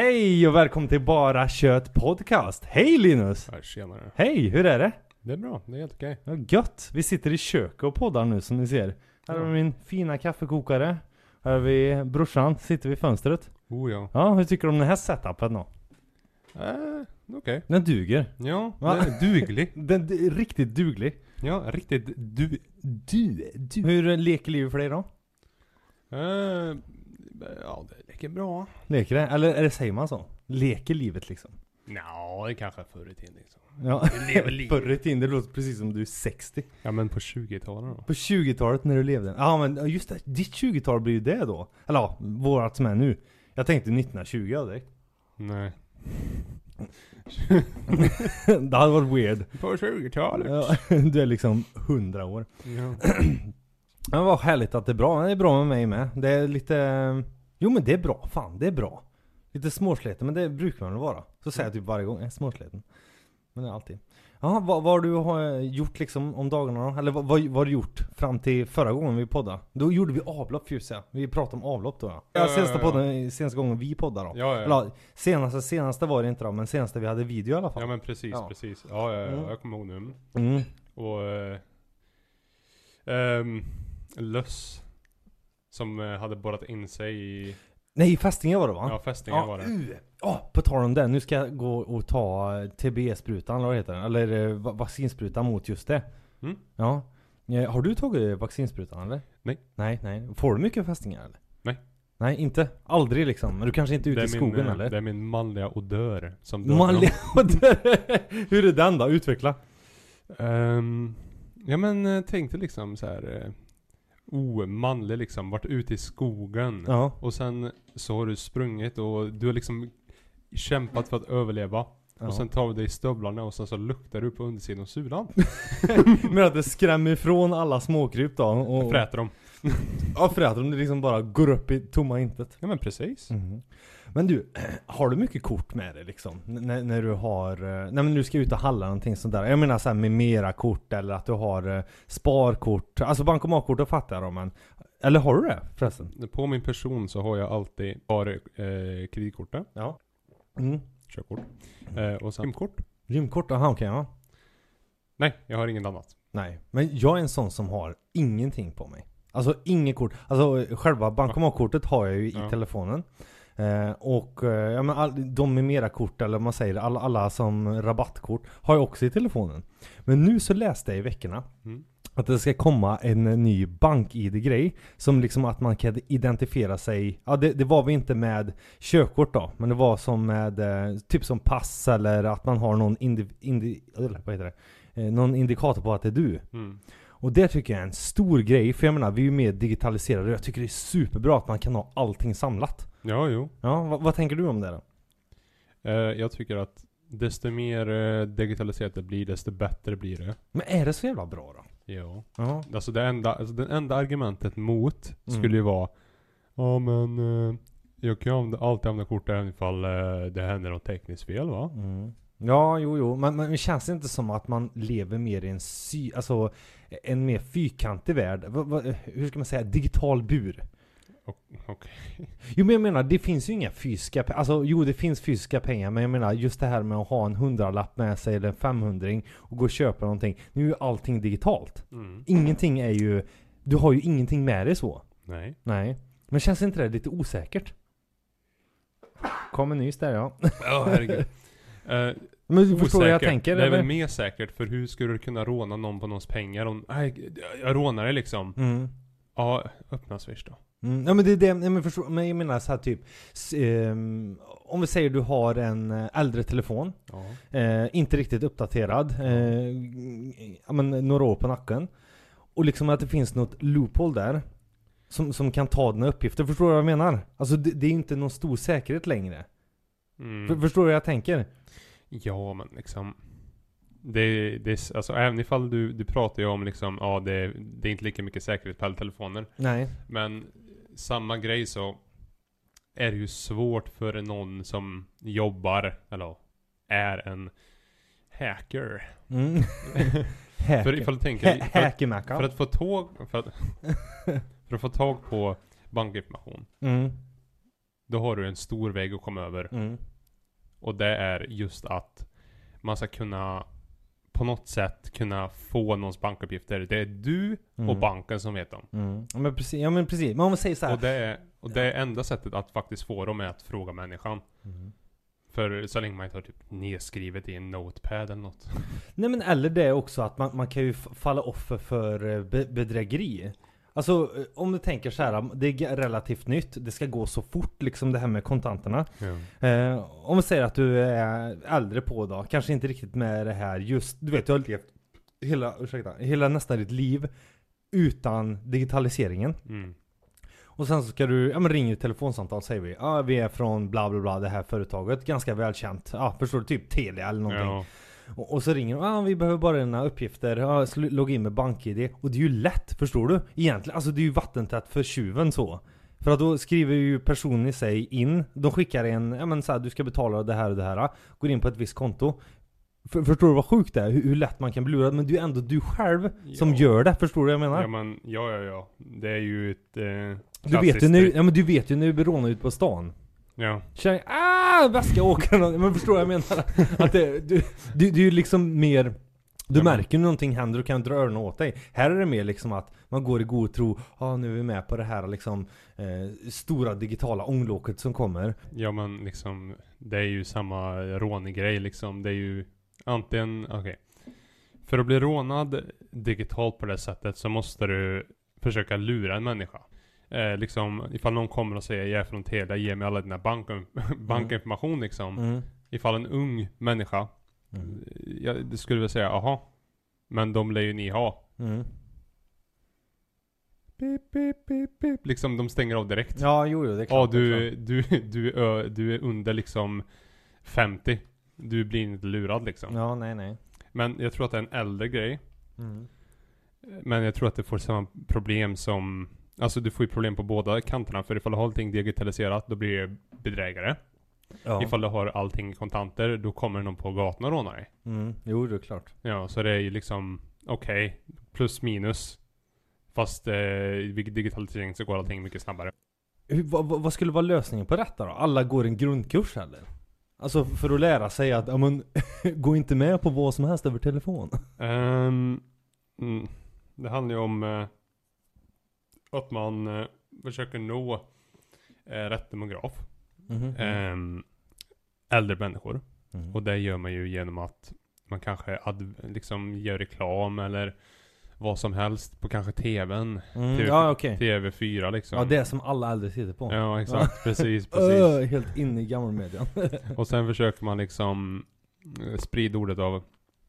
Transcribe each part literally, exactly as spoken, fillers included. Hej och välkommen till Bara Kött Podcast. Hej Linus! Ja, tjenare. Hej, hur är det? Det är bra, det är helt okej. Ja, gött, vi sitter i köket och poddar nu som ni ser. Här har vi min fina kaffekokare. Här har vi brorsan, sitter vid fönstret. Oh ja. Ja, hur tycker du om den här setupen då? Eh, okej. Okay. Den duger. Ja, den är duglig. Den är riktigt duglig. Ja, riktigt du... du, du. Hur leker livet för dig då? Eh... Ja, det leker bra. Leker det? Eller är det, säger man så? Leker livet liksom? Nå, det kanske är förr i tiden liksom. Ja, förr i tiden, det låter precis som du är sextio. Ja, men på tjugotalet då. På tjugotalet när du levde. Ja, men just det, ditt tjugotal blir ju det då. Eller ja, vårat som är nu. Jag tänkte nittonhundratjugo av dig. Nej. Det hade varit weird. På tjugotalet. Ja, du är liksom hundra år. Ja. Men vad härligt att det är bra. Det är bra med mig med. Det är lite... Jo, men det är bra. Fan, det är bra. Lite småsleten, men det brukar man vara. Så säger jag typ varje gång. Småsleten. Men det är alltid. Ja, vad, vad du har gjort liksom om dagarna då? Eller vad, vad, vad har du gjort fram till förra gången vi poddade? Då gjorde vi avlopp, just ja. Vi pratade om avlopp då. Ja, ja, ja, senaste, ja, ja. Podden, senaste gången vi poddade då. Ja, ja. Eller, senaste, senaste var det inte då, men senaste vi hade video i alla fall. Ja, men precis, ja. precis. Ja, ja, ja. Mm. Jag kommer ihåg nu. Mm. Och... Eh, um... Löss som hade borrat in sig i... Nej, fästingar var det va? Ja, fästingar ja, var det. Uh, oh, på tal om det, nu ska jag gå och ta T B E-sprutan, eller vad heter den? Eller vaccinsprutan mot just det. Mm. Ja. Har du tagit vaccinsprutan eller? Nej. Nej, nej. Får du mycket fästingar eller? Nej. Nej, inte. Aldrig liksom. Men du kanske inte är ute är i skogen min, eller? Det är min manliga odör som dör. Manliga odör? Hur är den då? Utveckla. Um, ja, men tänkte liksom så här... omanlig oh, liksom, varit ute i skogen ja. Och sen så har du sprungit och du har liksom kämpat för att överleva ja. Och sen tar du dig i stövlarna och sen så luktar du på undersidan och sulan. Men att det skrämmer ifrån alla småkryp då och fräter dem. Ja, fräter dem, det liksom bara går upp i tomma intet. Ja, men precis. Mm. Men du, har du mycket kort med dig liksom? N- när du har, nej men du ska ut och handla någonting sånt där. Jag menar så här med mera kort eller att du har sparkort. Alltså bankomatkort, och fattar jag men. Eller har du det förresten? På min person så har jag alltid bara eh, kreditkortet. Ja. Mm. Körkort. Eh, och sen gymkort. Gymkort, aha, okej, ja. Nej, jag har inget annat. Nej, men jag är en sån som har ingenting på mig. Alltså inget kort. Alltså själva bankomatkortet har jag ju i ja. telefonen. Eh, och eh, ja, men all, de med mera kort eller man säger alla, alla som rabattkort har jag också i telefonen. Men nu så läste jag i veckorna mm. att det ska komma en ny bank-I D-grej som liksom att man kan identifiera sig. Ja, det, det var vi inte med körkort då, men det var som med eh, typ som pass eller att man har någon, indiv, indi, eller, vad heter det? Eh, någon indikator på att det är du. Mm. Och det tycker jag är en stor grej, för jag menar, vi är ju mer digitaliserade och jag tycker det är superbra att man kan ha allting samlat. Ja, jo. Ja, vad, vad tänker du om det då? Uh, jag tycker att desto mer uh, digitaliserat det blir, desto bättre blir det. Men är det så jävla bra då? Ja. Uh-huh. Alltså, det enda, alltså det enda argumentet mot skulle mm. ju vara ja, men uh, jag kan alltid använda kortet även ifall uh, det händer något tekniskt fel, va? Mm. Ja, jo, jo. Men, men det känns inte som att man lever mer i en sy- alltså, en mer fyrkantig värld. Va, va, hur ska man säga? Digital bur. Okay. Jo, men jag menar, det finns ju inga fysiska pengar. Alltså, jo, det finns fysiska pengar, men jag menar, just det här med att ha en hundralapp med sig eller en femhundring och gå och köpa någonting. Nu är ju allting digitalt. Mm. Ingenting är ju... Du har ju ingenting med dig så. Nej. Nej. Men känns inte det lite osäkert? Kommer nys där, ja. Ja, oh, herregud. Uh, men du förstår vad jag tänker. Det är väl mer säkert, för hur skulle du kunna råna någon på någons pengar? Om, nej, jag rånar det liksom. Mm. Ja, öppna Swish då. Mm. Ja, men det är det, men, förstår, men jag menar så här typ um, om vi säger du har en äldre telefon ja. eh, inte riktigt uppdaterad eh, ja, men några år på nacken och liksom att det finns något loophole där som, som kan ta dina uppgifter, förstår du vad jag menar? Alltså det, det är inte någon stor säkerhet längre. Mm. För, förstår du vad jag tänker? Ja, men liksom det, det, alltså, även ifall du, du pratar ju om liksom, ja, det, det är inte lika mycket säkerhet på alla telefoner. Nej. Men samma grej så är det ju svårt för någon som jobbar eller är en hacker. Mm. Hacker. För ifall du tänker, för, att, för att få tåg för att, för att få tag på bankinformation. Mm. då har du en stor väg att komma över. Mm. Och det är just att man ska kunna på något sätt kunna få någons bankuppgifter. Det är du och mm. banken som vet dem. Mm. Ja, men precis. Ja, men precis. Men om man säger så här. Och det, är, och det är enda sättet att faktiskt få dem är att fråga människan. Mm. För så länge man inte har typ nedskrivet i en notepad eller något. Nej, men eller det är också att man, man kan ju falla offer för be- bedrägeri. Alltså om du tänker så här, det är relativt nytt. Det ska gå så fort liksom det här med kontanterna. Ja. Eh, om vi säger att du är äldre på då, kanske inte riktigt med det här just, du vet, du har levt hela, ursäkta, hela nästan ditt liv utan digitaliseringen. Mm. Och sen så ska du, ja men ringa ett telefonsamtal säger vi. Ja, vi är från bla bla bla det här företaget, ganska välkänt. Ja, förstår du, typ Telia eller någonting. Ja. Och så ringer de, ah, vi behöver bara dina uppgifter, ah, logga in med BankID. Och det är ju lätt, förstår du, egentligen. Alltså det är ju vattentätt för tjuven så. För att då skriver ju personen i sig in, de skickar en, ja men så här, du ska betala det här och det här. Går in på ett visst konto. För, förstår du vad sjukt det är, hur, hur lätt man kan bli lurad. Men det är ju ändå du själv ja. som gör det, förstår du vad jag menar? Ja, men, ja, ja, ja. Det är ju ett eh, du vet ju nu, ja, men du vet ju när du rånar ut på stan. Ja. Känner, ah, väska åker någon. Men förstår jag menar? Att det, du, du, du är liksom mer, du ja, märker när någonting händer och kan dra öronen åt dig. Här är det mer liksom att man går i god tro, ah, nu är vi med på det här liksom eh, stora digitala ånglåket som kommer. Ja, men liksom det är ju samma rånegrej liksom. Det är ju antingen, okej. Okay. För att bli rånad digitalt på det sättet så måste du försöka lura en människa. Eh, liksom, ifall någon kommer och säger jag är från Telia, ge mig alla dina bank- mm. bankinformation liksom. Mm. Ifall en ung människa mm. jag, det skulle väl säga, aha, men de lär ju ni ha. Mm. Beep, beep, beep, beep. Liksom de stänger av direkt. Ja, jo, jo, det är klart. Ah, du, du, du, ö, du är under liksom femtio. Du blir inte lurad liksom. Ja, nej, nej. Men jag tror att det är en äldre grej. Mm. Men jag tror att det får samma problem som, alltså du får ju problem på båda kanterna. För ifall du har allting digitaliserat, då blir det bedrägare. Ja. Ifall du har allting i kontanter, då kommer någon på gatan och rånar dig. Mm. Jo, det är klart. Ja, så det är ju liksom, okej, okay, plus minus. Fast eh, vid digitalisering så går allting mycket snabbare. Hur, vad, vad skulle vara lösningen på detta då? Alla går en grundkurs eller? Alltså för att lära sig att, ja men, gå inte med på vad som helst över telefon. Um, mm, det handlar ju om Uh, att man eh, försöker nå eh, rätt demograf. Mm-hmm. Eh, äldre människor. Mm. Och det gör man ju genom att man kanske adv- liksom gör reklam eller vad som helst på kanske tvn. Mm. TV, ja, okay. T V fyra liksom. Ja, det som alla äldre sitter på. Ja, exakt. Ja. Precis, precis. Helt inne i gammal media. Och sen försöker man liksom sprida ordet av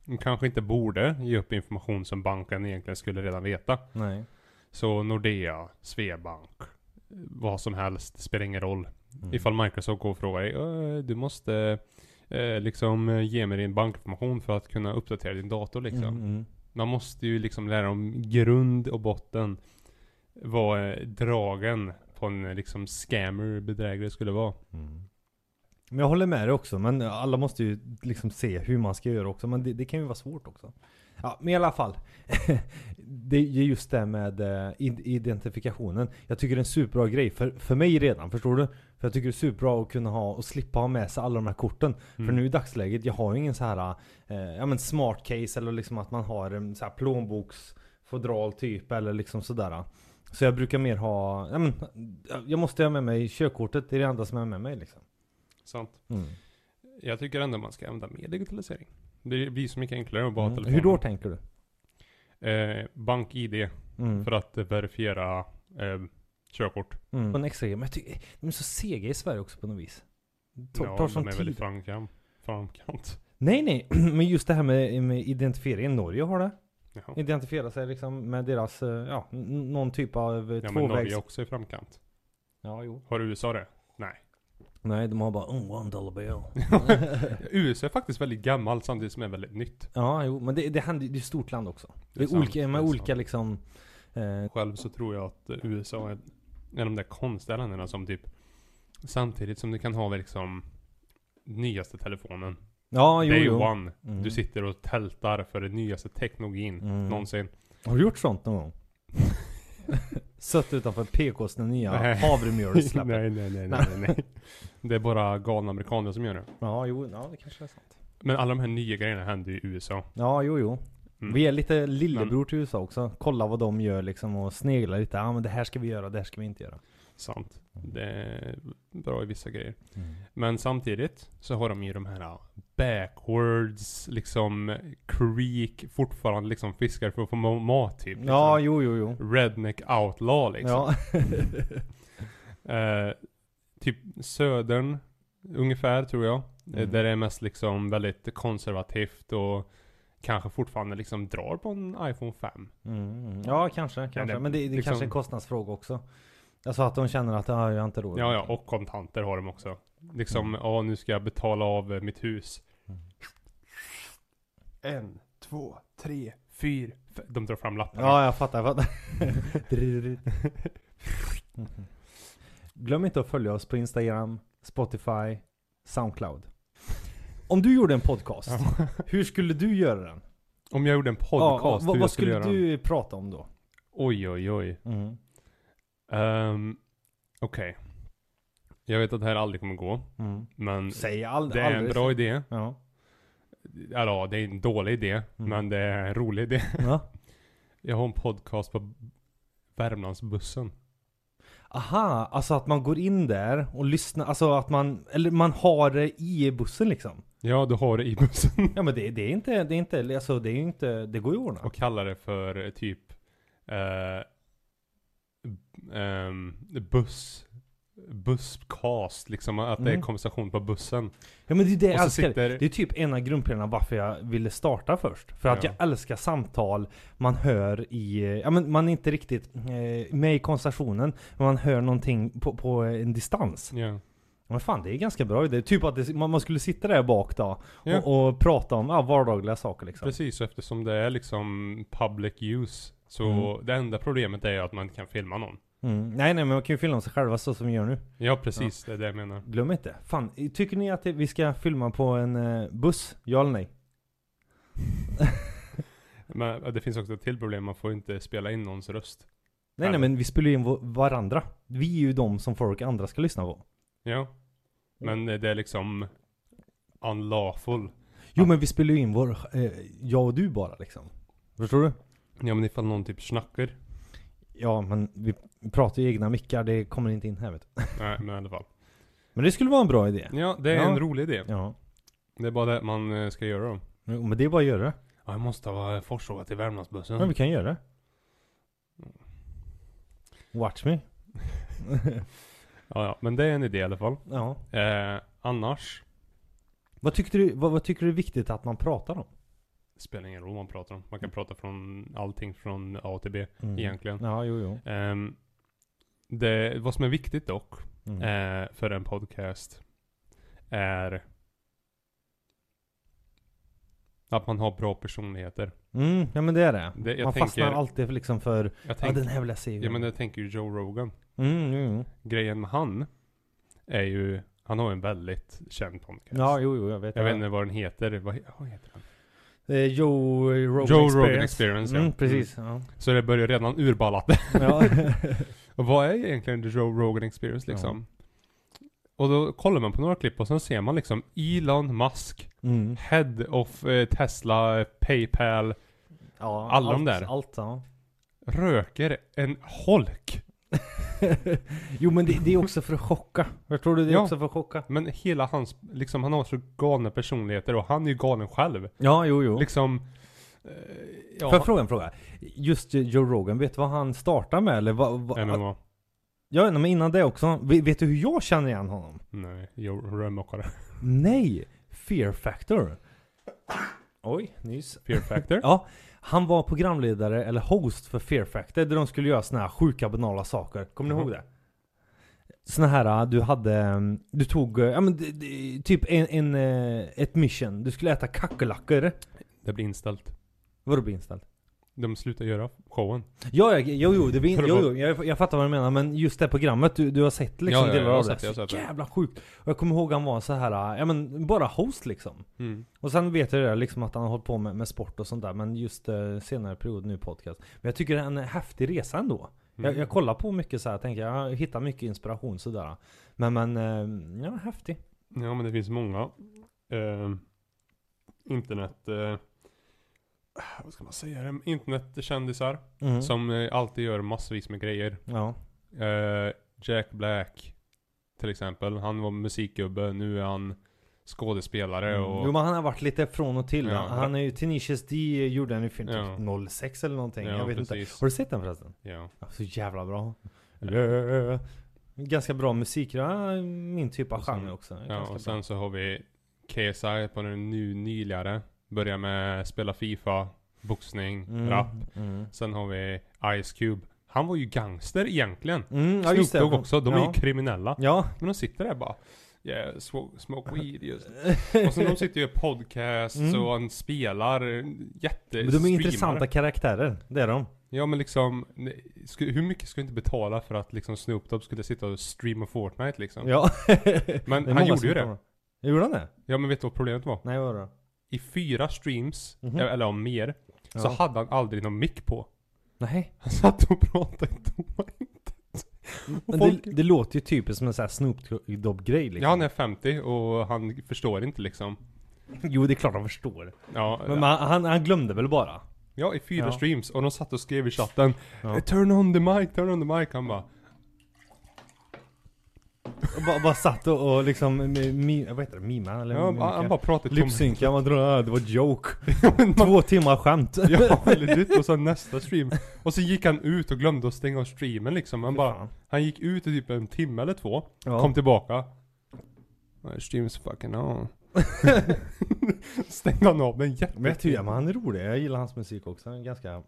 man kanske inte borde ge upp information som banken egentligen skulle redan veta. Nej. Så Nordea, Svebank, vad som helst, spelar ingen roll. Mm. Ifall Microsoft går och frågar dig, du måste eh, liksom ge mig din bankinformation för att kunna uppdatera din dator liksom. Mm, mm. Man måste ju liksom lära om grund och botten vad eh, dragen på en liksom scammer, bedrägare skulle vara. Mm. Men jag håller med dig också, men alla måste ju liksom se hur man ska göra också, men det, det kan ju vara svårt också. Ja, men i alla fall, det är just det med identifikationen. Jag tycker det är en superbra grej för, för mig redan, förstår du? För jag tycker det är superbra att kunna ha och slippa ha med sig alla de här korten. Mm. För nu i dagsläget, jag har ju ingen så här eh, ja, men smart case eller liksom att man har en så här plånboksfodral typ eller liksom sådär. Så jag brukar mer ha, ja, men, jag måste ha med mig körkortet, det är det enda som är med mig liksom. Sant. Mm. Jag tycker ändå man ska använda mer digitalisering. Det blir så mycket enklare att bara mm. telefonen. Hur då tänker du? Eh, BankID mm. för att verifiera eh, körkort. Mm. Men jag tycker, de är så sega i Sverige också på något vis. Tar, ja, tar de är tid. Väldigt framkant. framkant. Nej, nej. Men just det här med, med identifiering. Norge har det. Jaha. Identifiera sig liksom med deras, ja, n- någon typ av ja, tvåvägs. Ja, men Norge också är framkant. Ja, jo. Har U S A det? Nej. Nej, de har bara oh, one dollar bill. U S A är faktiskt väldigt gammalt samtidigt som är väldigt nytt. Ja, jo, men det, det händer ju, det är ett stort land också. Det är, det är olika, med olika liksom eh. Själv så tror jag att U S A är en av de där konstiga länderna som typ samtidigt som du kan ha liksom nyaste telefonen. Ja, jo, Day jo. One. Mm. Du sitter och tältar för den nyaste teknologin mm. någonsin. Har du gjort sånt någon gång? Sött utanför P K:s den nya havremjölsläppen. nej, nej, nej, nej, nej. Det är bara galna amerikaner som gör det. Ja, jo, ja, det kanske är sant. Men alla de här nya grejerna händer i U S A. Ja, jo, jo. Mm. Vi är lite lillebror men... till U S A också. Kolla vad de gör liksom och snegla lite. Ja, ah, men det här ska vi göra, det här ska vi inte göra. Sant. Det är bra i vissa grejer. Mm. Men samtidigt så har de ju de här backwards liksom creek fortfarande liksom fiskar för att få mat typ. Liksom. Ja, jo, jo, jo. Redneck outlaw liksom. Ja. uh, typ södern ungefär tror jag. Mm. Där det är mest liksom väldigt konservativt och kanske fortfarande liksom drar på en iPhone fem. Mm. Ja, kanske. kanske. Eller, men det, det liksom... kanske är en kostnadsfråga också. Alltså att de känner att ah, jag inte råd. Ja, ja, och kontanter har de också. Liksom, ja, mm. ah, nu ska jag betala av eh, mitt hus. Mm. En, två, tre, fyra. F- de drar fram lapparna. Ja, jag fattar. Jag fattar. mm-hmm. Glöm inte att följa oss på Instagram, Spotify, Soundcloud. Om du gjorde en podcast, hur skulle du göra den? Om jag gjorde en podcast, ja, vad, vad skulle, skulle du prata om då? Oj, oj, oj. Mm. Um, Okej okay. Jag vet att det här aldrig kommer gå. Mm. Men Säg all- det är aldrig. en bra idé. Ja. Alltså, det är en dålig idé. Mm. Men det är en rolig idé. Ja. Jag har en podcast på Värmlandsbussen. Aha, alltså att man går in där och lyssnar, alltså att man, eller man har det i bussen liksom. Ja, du har det i bussen. Ja, men det, det är inte, det är inte, alltså det är inte, det går ju ordna. Och kallar det för typ eh, Um, buss busscast liksom, att mm. det är konversation på bussen. Ja, men det är det jag älskar. Sitter... Det är typ en av grundpelarna varför jag ville starta först. För att ja. jag älskar samtal man hör i, ja, men man är inte riktigt eh, med i konversationen, men man hör någonting på, på en distans. Ja. Men fan, det är ganska bra idé. Typ att det, man skulle sitta där bak då och, ja. och prata om ja, vardagliga saker liksom. Precis, eftersom det är liksom public use. Så mm. det enda problemet är att man inte kan filma någon. Mm. Nej, nej, men man kan ju filma sig själva så som vi gör nu. Ja, precis. Ja. Det är det jag menar. Glöm inte. Fan, tycker ni att vi ska filma på en eh, buss? Ja eller nej? Men det finns också ett till problem. Man får inte spela in någons röst. Nej, eller? nej, men vi spelar in varandra. Vi är ju de som folk andra ska lyssna på. Ja, men det är liksom unlawful. Jo, men vi spelar ju in vår, eh, jag och du bara liksom. Förstår du? Ja, men ifall någon typ snackar. Ja, men vi pratar ju egna mickar. Det kommer inte in här, vet du. Nej, men i alla fall. Men det skulle vara en bra idé. Ja, det är ja. en rolig idé. Ja. Det är bara det man ska göra då. Jo, men det är bara att göra det. Ja, jag måste ha forskat till Värmlandsbussen. Men vi kan göra det. Watch me. ja, ja, men det är en idé i alla fall. Ja. Eh, annars. Vad tycker du, vad, vad tycker du är viktigt att man pratar om? Spelar ingen roll man pratar om. Man kan prata från allting från A till B mm. egentligen. Ja, jo, jo. Um, det, vad som är viktigt dock mm. uh, för en podcast är att man har bra personligheter. Mm, ja, men det är det. det man tänker, fastnar alltid för, liksom för jag tänk, ja, den här vill jag se. Ja, men jag tänker ju Joe Rogan. Mm, jo, jo. Grejen med han är ju, han har en väldigt känd podcast. Ja, jo, jo, jag vet. Jag vet inte vad den heter. Vad, vad heter han? Joe Rogan Joe Experience. Rogan Experience ja. Mm, precis, ja. Så det börjar redan urballat. Ja. Och vad är egentligen The Joe Rogan Experience liksom? Ja. Och då kollar man på några klipp och sen ser man liksom Elon Musk, mm. Head of eh, Tesla, Paypal, ja, alla allt, de där. Allt, ja. Röker en holk. Jo, men det, det är också för att chocka. Jag tror det är ja, också för att chocka. Men hela hans, liksom, han har så galna personligheter. Och han är ju galen själv. Ja, jo, jo. Liksom eh, ja. Får jag fråga en fråga? Just Joe Rogan, vet du vad han startar med? Eller vad, vad, M M A. Ja, men innan det också. Vet, vet du hur jag känner igen honom? Nej, jag römmockare. Nej, Fear Factor. Oj, nyss. Fear Factor? Ja. Han var programledare eller host för Fear Factor där de skulle göra såna här sjuka banala saker. Kommer mm. ni ihåg det? Såna här du hade du tog ja men d- d- typ en, en ett mission. Du skulle äta kackerlackor. Det blir inställt. Vadå blir inställt? De slutar göra showen. Ja, jag, jo jo, det blir in, jo, jo, jag, jag fattar vad du menar, men just det programmet du, du har sett liksom ja, ja, delar av det. Sett, så jävla sjukt. Och jag kommer ihåg han var så här ja men bara host liksom. Mm. Och sen vet jag det liksom att han har hållit på med, med sport och sånt där, men just uh, senare period nu podcast. Men jag tycker det är en häftig resa ändå. Jag, jag kollar på mycket så här, tänker jag. Jag hittar mycket inspiration sådär. Men, men, ja, häftig. Ja, men det finns många eh, internet... Eh, vad ska man säga? Internetkändisar. Mm. Som eh, alltid gör massvis med grejer. Ja. Eh, Jack Black, till exempel. Han var musikgubbe, nu är han skådespelare. Mm. Och... Jo, men han har varit lite från och till. Ja, han är ju, Tenacious D gjorde han ju för ja. noll sex eller någonting. Ja, jag vet precis. Inte. Har du sett den förresten? Ja. Så jävla bra. Ja. Ganska bra musik. Min typ av genre också. Ja, ganska och sen bra. Så har vi K S I på den nu nyligare. Börjar med spela FIFA, boxning, mm, rap. Mm. Sen har vi Ice Cube. Han var ju gangster egentligen. Mm, ja, Snoop Dogg också. De ja. är ju kriminella. Ja. Men de sitter där bara. Yeah, sw- smoke weed just. Och sen de sitter ju i podcast mm. och han spelar jätte. Men de är intressanta karaktärer, det är de. Ja, men liksom hur mycket skulle inte betala för att liksom Snoop Dogg skulle sitta och streama Fortnite liksom. Ja. Men han gjorde ju det. Gjorde han det? Ja, men vet du vad problemet var? Nej, vad var det? I fyra streams mm-hmm. eller om mer ja. så hade han aldrig någon mic på. Nej, han satt och pratade inte. Men folk... det, det låter ju typiskt som en sån här Snoop Dogg-grej liksom. Ja, han är femtio och han förstår inte liksom. Jo, det är klart han förstår. Ja, men ja. Man, han, han glömde väl bara. Ja, i fyra ja. streams. Och de satt och skrev i chatten ja. Turn on the mic, turn on the mic. Han bara bara, bara satt och, och liksom mi, vad heter det, mima eller ja, bara, han bara pratade lipsynk, man drar, det var joke. Två timmar skämt. Ja, väldigt. Och så nästa stream. Och så gick han ut och glömde att stänga av streamen liksom. Han bara, han gick ut i typ en timme eller två ja. kom tillbaka. Streams fucking on. Stängde han av den jätte. Men jag tycker man, han är rolig. Jag gillar hans musik också. Han är en ganska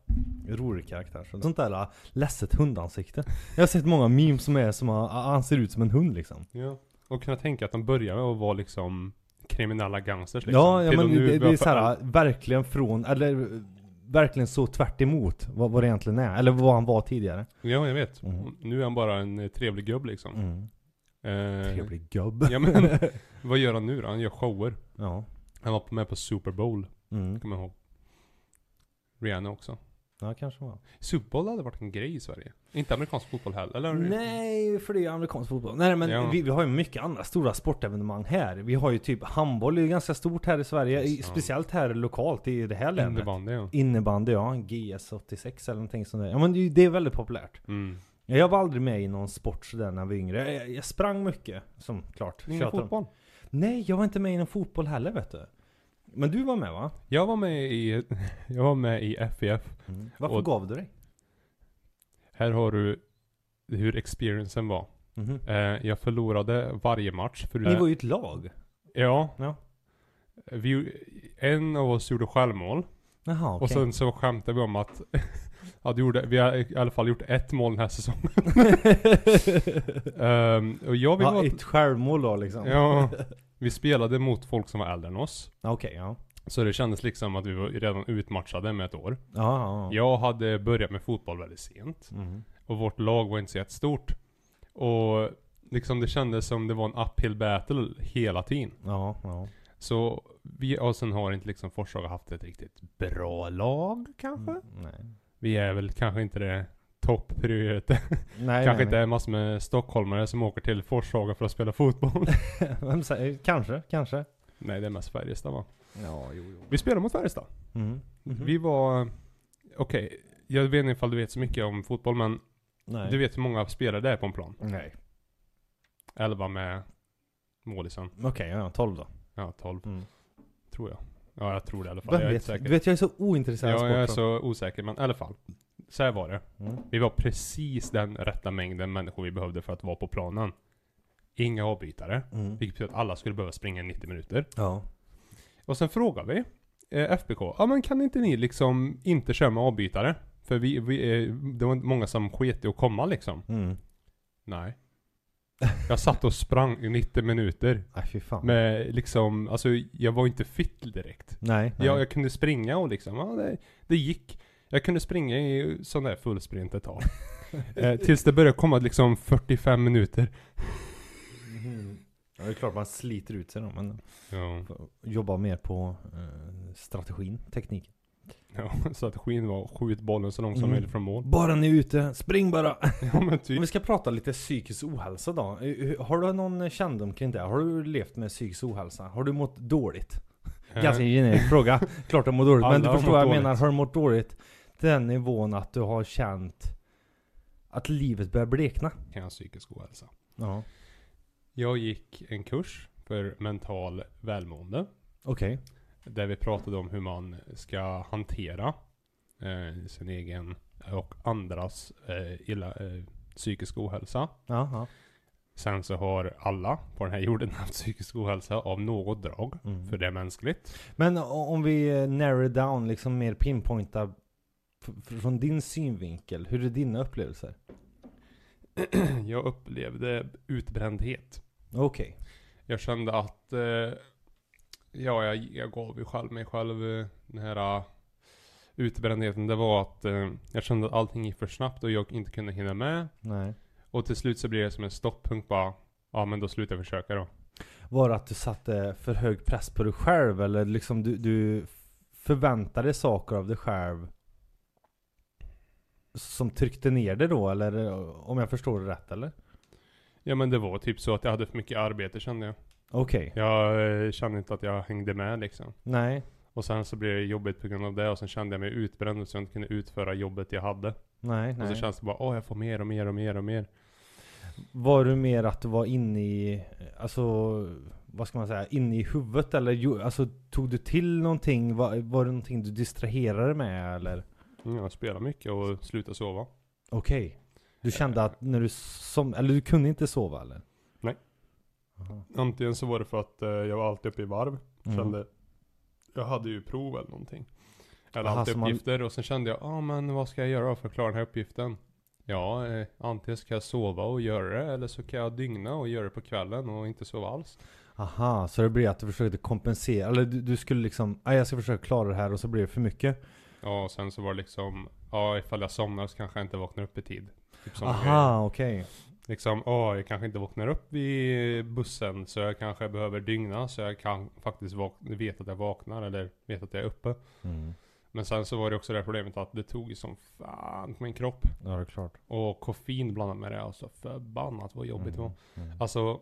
rolig karaktär. Sånt där ledset hundansikte. Jag har sett många memes som är som han, han ser ut som en hund liksom. Ja. Och kunna tänka att han börjar med att vara liksom kriminella gangsters liksom. Ja, ja men nu det, det är så här verkligen från eller verkligen så tvärt emot vad, vad det egentligen är eller vad han var tidigare. Ja, jag vet. Mm. Nu är han bara en trevlig gubb liksom. Mm. Eh, trevlig gubb. Ja, men vad gör han nu då? Han gör shower. Ja. Han var med på Super Bowl. Mm. Kommer ihåg. Rihanna också. Ja, kanske var. Super Bowl hade varit en grej i Sverige. Inte amerikansk fotboll heller. Eller? Nej, för det är ju amerikansk fotboll. Nej, men ja. vi, vi har ju mycket andra stora sportevenemang här. Vi har ju typ handboll är ju ganska stort här i Sverige. Ja. Speciellt här lokalt i det här länet. Innebandy, ja. Innebandy, ja. G S åttiosex eller någonting sånt där. Ja, men det är väldigt populärt. Mm. Jag var aldrig med i någon sport sådär när vi var yngre. Jag, jag sprang mycket, som klart. Ingen fotboll? Nej, jag var inte med i någon fotboll heller, vet du. Men du var med, va? Jag var med i, jag var med i F I F. Mm. Varför och gav du dig? Här har du hur experiencen var. Mm-hmm. Eh, jag förlorade varje match. För ni var ju ett lag. Ja. ja. Vi, en av oss gjorde självmål. Aha, okay. Och sen så skämtade vi om att... Ja, det gjorde, vi har i alla fall gjort ett mål den här säsongen. um, och jag vill ja, vara... ett självmål då liksom. Ja, vi spelade mot folk som var äldre än oss. Okej, ja. Så det kändes liksom att vi var redan utmatchade med ett år. Ja, ja, ja. Jag hade börjat med fotboll väldigt sent. Mm. Och vårt lag var inte så jättestort. Och liksom det kändes som det var en uphill battle hela tiden. Ja, ja. Så vi och sen har inte liksom Forshaga haft ett riktigt bra lag kanske. Mm, nej. Vi är väl kanske inte det topp-prioritet. Kanske nej, inte nej. Massor med stockholmare som åker till Forshaga för att spela fotboll. kanske, kanske. Nej, det är mest Färjestad, va? Ja, jo, jo. Vi spelade mot Färjestad. Mm. Mm-hmm. Vi var... Okej, okay, jag vet inte ifall du vet så mycket om fotboll, men nej. Du vet hur många spelare det är på en plan. Nej. elva med målisen. Okej, okay, ja, tolv då. Ja, tolv. Mm. Tror jag. Ja, jag tror det i alla fall. Jag är vet, inte du vet, jag är så ointresserad. Ja, jag är så osäker. Men i alla fall, så här var det. Mm. Vi var precis den rätta mängden människor vi behövde för att vara på planen. Inga avbytare. Mm. Vilket betyder att alla skulle behöva springa nittio minuter. Ja. Och sen frågar vi eh, F B K. Ja, men kan inte ni liksom inte köra med avbytare? För vi, vi, eh, det var många som sket i att komma liksom. Mm. Nej. Jag satt och sprang i nittio minuter. Aj, fy fan. Med liksom, alltså jag var inte fit direkt. Nej. nej. Jag, jag kunde springa och liksom, ja, det, det gick. Jag kunde springa i sån där fullsprint ett tag. eh, tills det började komma liksom fyrtiofem minuter. Mm. Ja, det är klart man sliter ut sig då, men ja. Jobba mer på eh, strategin, tekniken. Ja, strategin var skjut bollen så långt som mm. möjligt från mål. Bara ni är ute, spring bara. Ja, men typ. Om vi ska prata lite psykisk ohälsa då. Har du någon kändom kring det? Har du levt med psykisk ohälsa? Har du mått dåligt? Äh. Ganska generisk fråga. Klart du mår dåligt. Alla men du förstår vad jag dåligt. menar. Har du mått dåligt till den nivån att du har känt att livet börjar blekna? Ja, psykisk ohälsa. Ja. Jag gick en kurs för mental välmående. Okej. Okay. Där vi pratade om hur man ska hantera eh, sin egen och andras eh, illa, eh, psykisk ohälsa. Aha. Sen så har alla på den här jorden haft psykisk ohälsa av något drag. Mm. För det är mänskligt. Men om vi narrow down, liksom mer pinpointa från din synvinkel. Hur är dina upplevelser? Jag upplevde utbrändhet. Okej. Okay. Jag kände att... Eh, Ja, jag, jag gav ju själv mig själv den här utbrändheten. Det var att eh, jag kände att allting gick för snabbt och jag inte kunde hinna med. Nej. Och till slut så blir det som en stopppunkt bara, ja men då slutar jag försöka då. Var det att du satte för hög press på dig själv eller liksom du, du förväntade saker av dig själv som tryckte ner det då? Eller om jag förstår det rätt eller? Ja men det var typ så att jag hade för mycket arbete kände jag. Okej. Okay. Jag eh, kände inte att jag hängde med liksom. Nej. Och sen så blev det jobbigt på grund av det. Och sen kände jag mig utbränd och så jag inte kunde utföra jobbet jag hade. Nej, och nej. Så känns det bara, åh oh, jag får mer och mer och mer och mer. Var du mer att du var inne i, alltså, vad ska man säga, inne i huvudet? Eller alltså, tog du till någonting? Var, var det någonting du distraherade med eller? Mm, jag spelade mycket och slutade sova. Okej. Okay. Du kände att när du som, eller du kunde inte sova eller? Antingen så var det för att eh, jag var alltid uppe i varv. Mm. Kände, jag hade ju prov eller någonting. Eller Aha, alltid uppgifter. Man... Och sen kände jag, ja ah, men vad ska jag göra för att klara den här uppgiften? Ja, eh, antingen ska jag sova och göra det. Eller så kan jag dygna och göra det på kvällen och inte sova alls. Aha, så det blir att du försökte kompensera. Eller du, du skulle liksom, ah, jag ska försöka klara det här och så blir det för mycket. Ja, och sen så var det liksom, ja ah, ifall jag somnar så kanske jag inte vaknar upp i tid. Typ Aha, okej. Okay. Liksom, åh, jag kanske inte vaknar upp i bussen så jag kanske behöver dygna så jag kan faktiskt vakna, vet att jag vaknar eller vet att jag är uppe. Mm. Men sen så var det också det problemet att det tog som fan på min kropp. Ja, det är klart. Och koffein blandat med det, alltså förbannat vad jobbigt det mm. var. Mm. Alltså,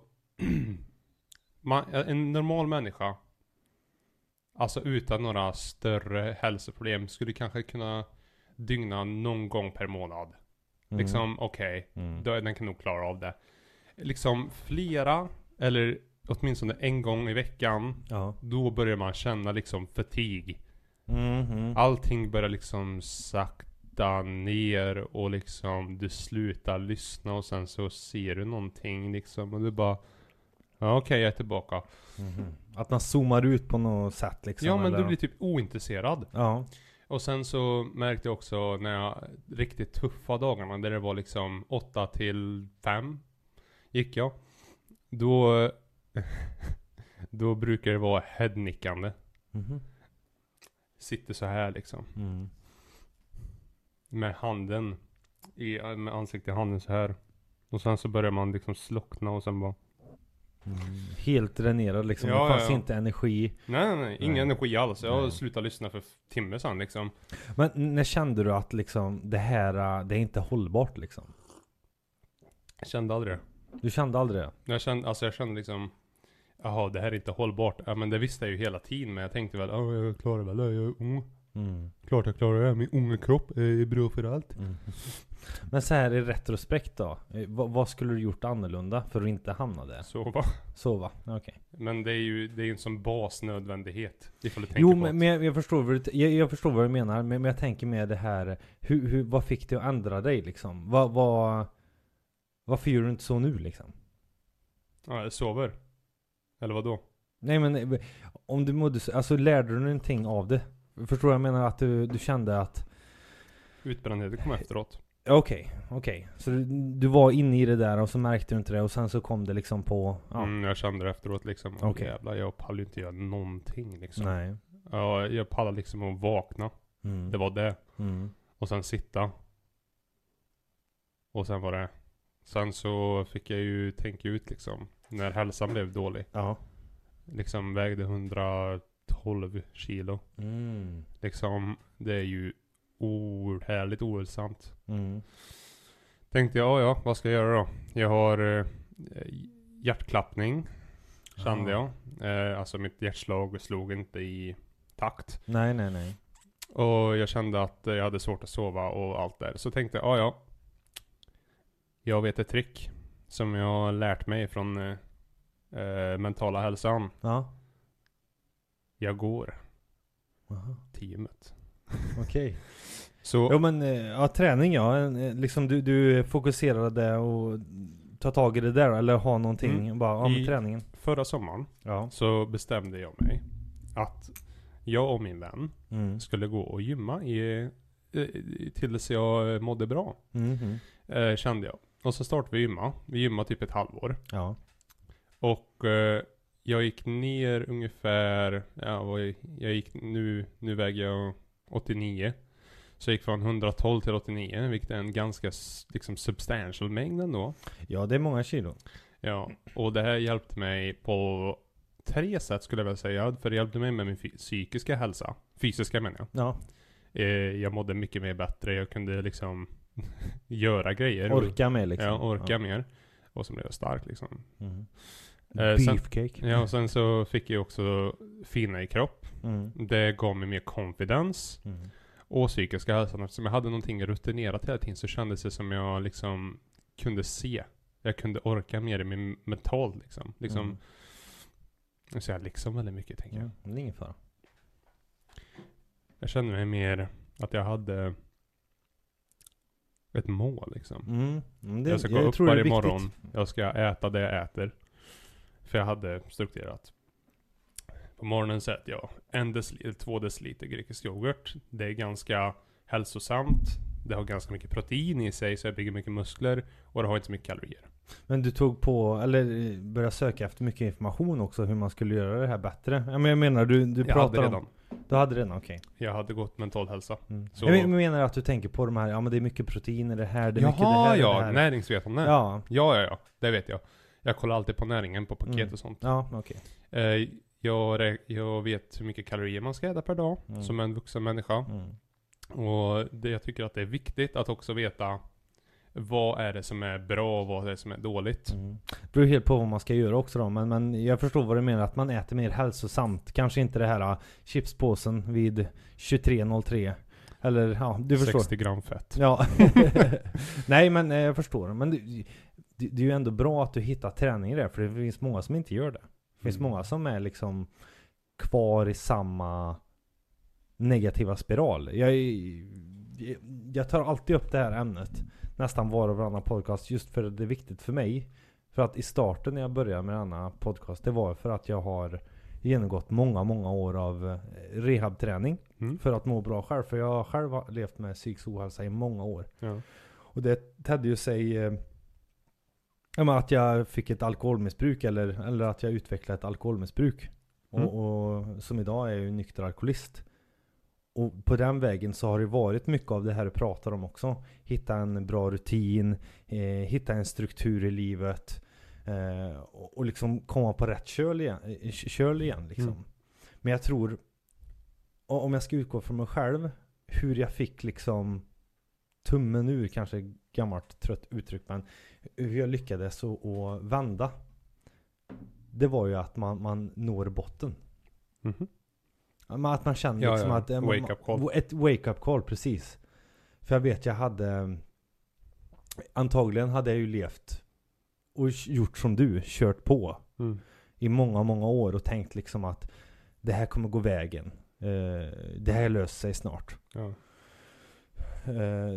man, en normal människa, alltså utan några större hälsoproblem skulle kanske kunna dygna någon gång per månad. Mm. Liksom, okej, okay, mm. den kan nog klara av det. Liksom flera, eller åtminstone en gång i veckan, ja. Då börjar man känna liksom fatig. Mm-hmm. Allting börjar liksom sakta ner och liksom du slutar lyssna och sen så ser du någonting liksom och du bara, ja okej, okay, jag är tillbaka. Mm-hmm. Att man zoomar ut på något sätt liksom. Ja, men eller? Du blir typ ointresserad. Ja. Och sen så märkte jag också när jag riktigt tuffa dagarna där det var liksom åtta till fem gick jag. Då, då brukar det vara headnickande. Mm-hmm. Sitter så här liksom. Mm. Med handen, i, med ansiktet i handen så här. Och sen så börjar man liksom slockna och sen bara... Mm. Helt dränerad liksom, ja, det fanns ja, ja. inte energi. Nej, nej, nej. ingen nej. energi alls. Jag nej. slutade lyssna för timme sedan liksom. Men när kände du att liksom det här, det är inte hållbart liksom? Jag kände aldrig det. Du kände aldrig det? Jag kände, alltså jag kände liksom, jaha det här är inte hållbart. Ja, men det visste jag ju hela tiden. Men jag tänkte väl, ja jag klarar väl, jag är ung. Mm. Klart jag klarar det, min unga kropp är bra för allt. Mm. Men så här i retrospekt då, vad, vad skulle du gjort annorlunda för att inte hamna där? Sova. Sova, okej. Okay. Men det är ju det är ju en sån basnödvändighet. Ifall du tänker jo, på men, men jag, jag, förstår vad du, jag, jag förstår vad du menar, men, men jag tänker mer det här, hur, hur, vad fick du att ändra dig liksom? Vad, vad, varför gör du inte så nu liksom? Ja, jag sover. Eller vad då? Nej men, om du mådde, alltså lärde du någonting av det? Förstår jag menar att du, du kände att utbrändheten kom efteråt. Okej, okay, okej. Okay. Så du, du var inne i det där och så märkte du inte det och sen så kom det liksom på... Ja. Mm, jag kände det efteråt liksom. Åh, okay. Jävlar, jag pallade inte göra någonting liksom. Nej. Ja, jag pallade liksom att vakna. Mm. Det var det. Mm. Och sen sitta. Och sen var det. Sen så fick jag ju tänka ut liksom. När hälsan blev dålig. Ja. Liksom vägde hundra... tolv kilo. Mm. Liksom, det är ju ohärligt ohälsamt. Mm. Tänkte jag, ja, vad ska jag göra då? Jag har eh, hjärtklappning, kände ah. jag. Eh, alltså mitt hjärtslag slog inte i takt. Nej, nej, nej. Och jag kände att jag hade svårt att sova och allt där. Så tänkte jag, ja, jag vet ett trick som jag har lärt mig från eh, mentala hälsan. Ja. Jag går. Aha. Teamet. Okej. Okay. Så, jo, men ja, träning, ja. Liksom du, du fokuserade och ta tag i det där, eller ha någonting mm. bara om ja, träningen. Förra sommaren ja. så bestämde jag mig att jag och min vän mm. skulle gå och gymma i, i, tills jag mådde bra. Mm-hmm. eh, kände jag. Och så startade vi gymma. Vi gymmade typ ett halvår. Ja. Och eh, jag gick ner ungefär, ja, jag gick nu, nu väger jag åttionio. Så jag gick från hundratolv till åttionio, vilket är en ganska liksom substantial mängd ändå. Ja, det är många kilo. Ja, och det här hjälpte mig på tre sätt skulle jag väl säga. För det hjälpte mig med min f- psykiska hälsa. Fysiska menar jag. Ja. Eh, jag mådde mycket mer bättre. Jag kunde liksom göra grejer. Orka mer liksom. Ja, orka ja. mer. Och så blev jag stark liksom. Mm. Eh, Beefcake. Sen, ja, och sen så fick jag också fina i kropp. Mm. Det gav mig mer confidence. Mm. Och psykiska hälsan, eftersom jag hade någonting rutinerat hela tiden så kändes det som jag liksom kunde se. Jag kunde orka mer i min mental liksom. Liksom mm. jag säger liksom väldigt mycket tänker jag. Mm, det är ingen fara. Jag kände mig mer att jag hade ett mål liksom. Mm. Mm, det, jag ska gå jag upp varje morgon. Jag ska äta det jag äter. För jag hade strukturerat. På morgonen så äter jag en decil- två deciliter grekisk yoghurt. Det är ganska hälsosamt. Det har ganska mycket protein i sig så jag bygger mycket muskler och det har inte så mycket kalorier. Men du tog på, eller började söka efter mycket information också hur man skulle göra det här bättre. Ja, men jag menar, du, du jag pratade redan. om... Du hade redan, okej. Okay. Jag hade gått mental hälsa. Mm. Så... Jag menar att du tänker på de här, ja men det är mycket protein i det här, det är Jaha, mycket det här. Ja, det här. Näringsvetande. Ja. ja, ja, ja. Det vet jag. Jag kollar alltid på näringen på paket mm. och sånt. Ja, okej. Okay. Eh, Jag, jag vet hur mycket kalorier man ska äta per dag mm. som en vuxen människa. Mm. Och det, jag tycker att det är viktigt att också veta vad är det som är bra och vad är det som är dåligt. Mm. Det beror helt på vad man ska göra också då. Men, men jag förstår vad du menar att man äter mer hälsosamt. Kanske inte det här chipspåsen vid tjugotre noll tre. Eller ja, du förstår. sextio gram fett. Ja. Nej, men jag förstår. Men det, det, det är ju ändå bra att du hittar träning i det. För det finns många som inte gör det. Det finns mm. många som är liksom kvar i samma negativa spiral. Jag, jag tar alltid upp det här ämnet nästan var och varannan podcast just för att det är viktigt för mig. För att i starten när jag började med denna podcast det var för att jag har genomgått många, många år av rehabträning mm. för att må bra själv. För jag själv har levt med psykisk ohälsa i många år. Ja. Och det hade ju sig... Att jag fick ett alkoholmissbruk eller, eller att jag utvecklade ett alkoholmissbruk. Mm. Och, och som idag är jag ju nykter alkoholist. Och på den vägen så har det varit mycket av det här du pratar om också. Hitta en bra rutin, eh, hitta en struktur i livet eh, och, och liksom komma på rätt köl igen. Köl igen liksom. Mm. Men jag tror, om jag ska utgå från mig själv, hur jag fick liksom tummen ur kanske gammalt trött uttryck, men hur jag lyckades att vända det var ju att man, man når botten. Mm-hmm. Att man känner ja, liksom ja. Att man, wake up call. Ett wake up call, precis. För jag vet jag hade antagligen hade jag ju levt och gjort som du, kört på mm. i många, många år och tänkt liksom att det här kommer gå vägen. Det här löser sig snart. Ja.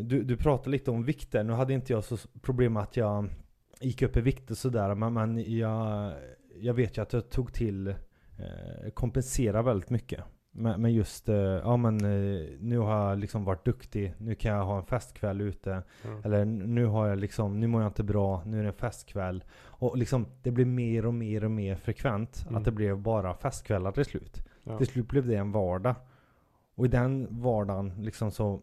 Du, du pratade lite om vikten. Nu hade inte jag så problem att jag gick upp i vikt och sådär. Men, men jag, jag vet ju att jag tog till eh, kompensera väldigt mycket. Men, men just, eh, ja men eh, nu har jag liksom varit duktig. Nu kan jag ha en festkväll ute. Mm. Eller nu har jag liksom, nu mår jag inte bra. Nu är det en festkväll. Och liksom det blev mer och mer och mer frekvent. Mm. Att det blev bara festkvällar till slut. Ja. Till slut blev det en vardag. Och i den vardagen liksom så